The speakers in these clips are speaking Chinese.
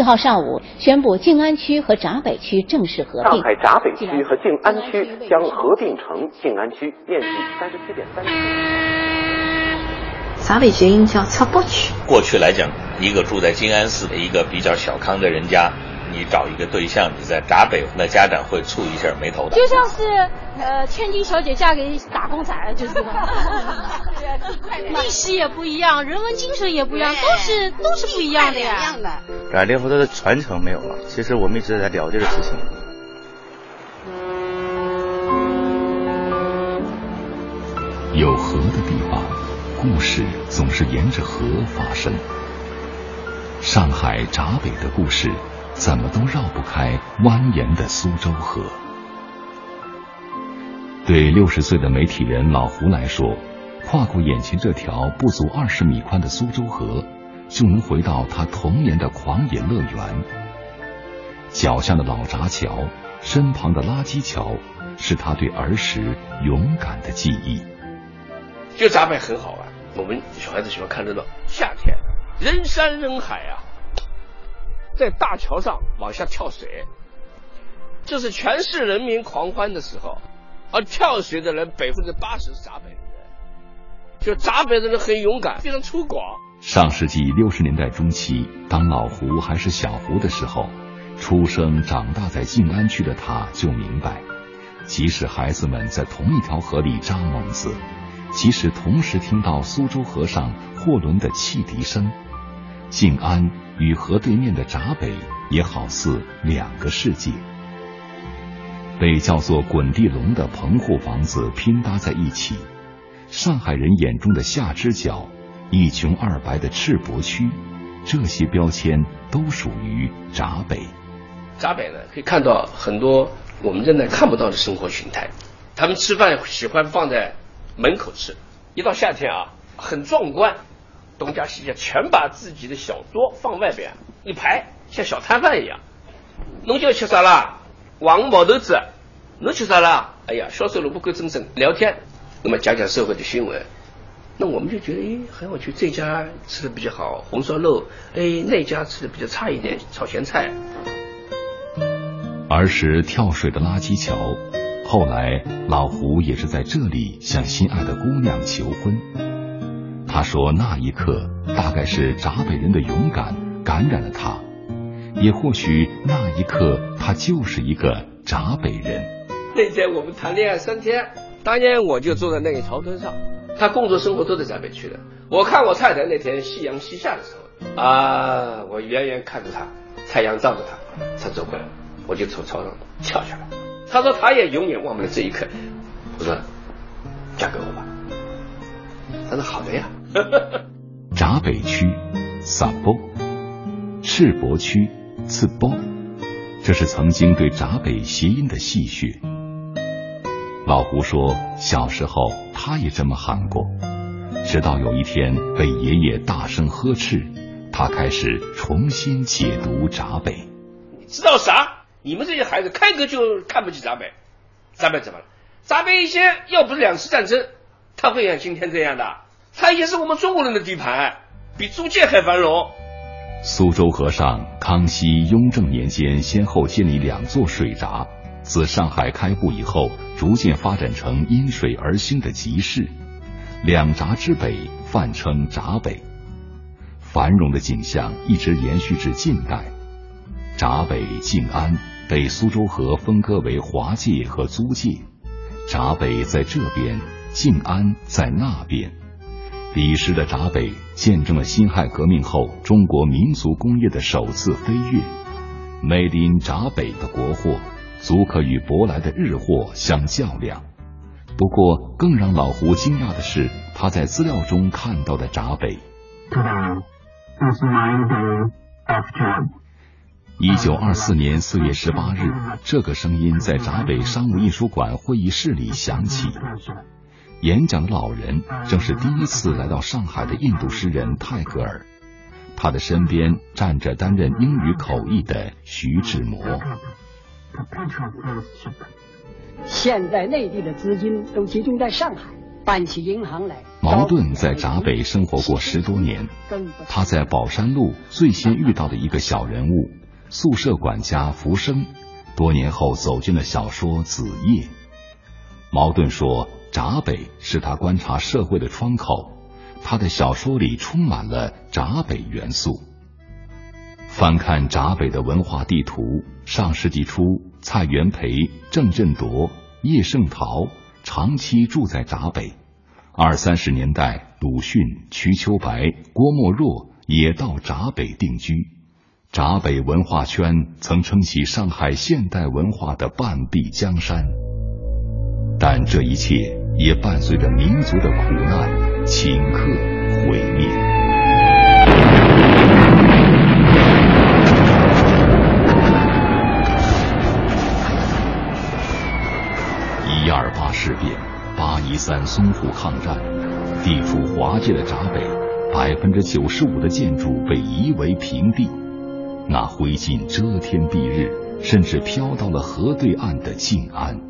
4号上午宣布静安区和闸北区正式合并。上海闸北区和静安区将合并成静安区，面积37.3。闸北谐音叫闸北区。过去来讲，一个住在静安寺的一个比较小康的人家，你找一个对象，你在闸北，那家长会蹙一下眉头的。就像是千金小姐嫁给打工仔，就是这个。历史也不一样，人文精神也不一样，都是不一样的呀。改革联合它的传承没有了，其实我们一直在聊这个事情。有河的地方，故事总是沿着河发生。上海闸北的故事，怎么都绕不开蜿蜒的苏州河。对60岁的媒体人老胡来说，跨过眼前这条不足20米宽的苏州河，就能回到他童年的狂野乐园。脚下的老闸桥，身旁的垃圾桥，是他对儿时勇敢的记忆。这闸北很好玩，我们小孩子喜欢看热闹。夏天人山人海啊，在大桥上往下跳水，这是全市人民狂欢的时候。而跳水的人80%是闸北人，就闸北的人很勇敢，非常粗犷。上世纪60年代中期，当老胡还是小胡的时候，出生长大在静安区的他就明白，即使孩子们在同一条河里扎猛子，即使同时听到苏州河上货轮的汽笛声，静安与河对面的闸北也好似两个世界。被叫做滚地龙的棚户房子拼搭在一起，上海人眼中的下肢角，一穷二白的赤膊区，这些标签都属于闸北。闸北呢，可以看到很多我们现在看不到的生活形态。他们吃饭喜欢放在门口吃，一到夏天啊，很壮观，东家西家全把自己的小桌放外边一排，像小摊贩一样。侬就吃啥啦？黄毛豆子。侬吃啥啦？哎呀，小瘦萝卜干蒸蒸。聊天，那么讲讲社会的新闻。那我们就觉得，哎，很有趣，这家吃的比较好，红烧肉；哎，那家吃的比较差一点，炒咸菜。儿时跳水的垃圾桥，后来老胡也是在这里向心爱的姑娘求婚。他说那一刻大概是闸北人的勇敢感染了他，也或许那一刻他就是一个闸北人。那天我们谈恋爱3天，当年我就坐在那个桥墩上，他工作生活都在闸北区的。我看我太太那天夕阳西下的时候啊，我远远看着他，太阳照着他，他走过来，我就从桥上跳下来。他说他也永远忘不了这一刻。我说嫁给我吧，他说好的呀。闸北区萨波，赤膊区刺波，这是曾经对闸北谐音的戏谑。老胡说小时候他也这么喊过，直到有一天被爷爷大声呵斥，他开始重新解读闸北。你知道啥？你们这些孩子开个就看不起闸北。闸北怎么了？闸北以前要不是2次战争，他会像今天这样的，他也是我们中国人的地盘，比租界还繁荣。苏州河上，康熙、雍正年间先后建立2座水闸，自上海开埠以后，逐渐发展成因水而兴的集市。2闸之北，泛称闸北。繁荣的景象一直延续至近代。闸北、静安被苏州河分割为华界和租界，闸北在这边，静安在那边。彼时的闸北见证了辛亥革命后中国民族工业的首次飞跃，Made in 闸北的国货足可与舶来的日货相较量。不过更让老胡惊讶的是他在资料中看到的闸北。1924年4月18日，这个声音在闸北商务印书馆会议室里响起。演讲的老人正是第一次来到上海的印度诗人泰戈尔，他的身边站着担任英语口译的徐志摩。现在内地的资金都集中在上海，办起银行来。茅盾在闸北生活过10多年，他在宝山路最先遇到的一个小人物，宿舍管家福生，多年后走进了小说《子夜》。茅盾说，闸北是他观察社会的窗口，他的小说里充满了闸北元素。翻看闸北的文化地图，上世纪初，蔡元培、郑振铎、叶圣陶长期住在闸北，20-30年代鲁迅、瞿秋白、郭沫若也到闸北定居。闸北文化圈曾撑起上海现代文化的半壁江山，但这一切也伴随着民族的苦难、顷刻毁灭。128事变、813淞沪抗战，地处滑稽的闸北，95%的建筑被夷为平地，那灰烬遮天蔽日，甚至飘到了河对岸的静安。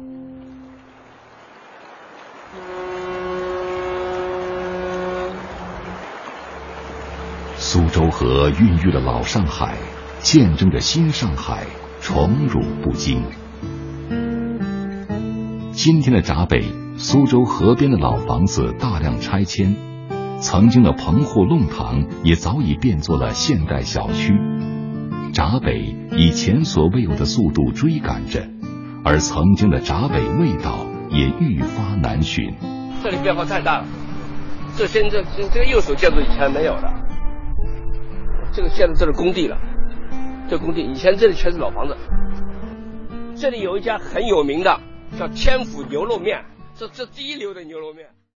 苏州河孕育了老上海，见证着新上海宠辱不惊。今天的闸北，苏州河边的老房子大量拆迁，曾经的棚户弄堂也早已变作了现代小区。闸北以前所未有的速度追赶着，而曾经的闸北味道也愈发难寻。这里变化太大了，这现在这个右手建筑以前没有了，这个建筑这是工地了，这工地以前这里全是老房子。这里有一家很有名的叫天府牛肉面，这第一流的牛肉面。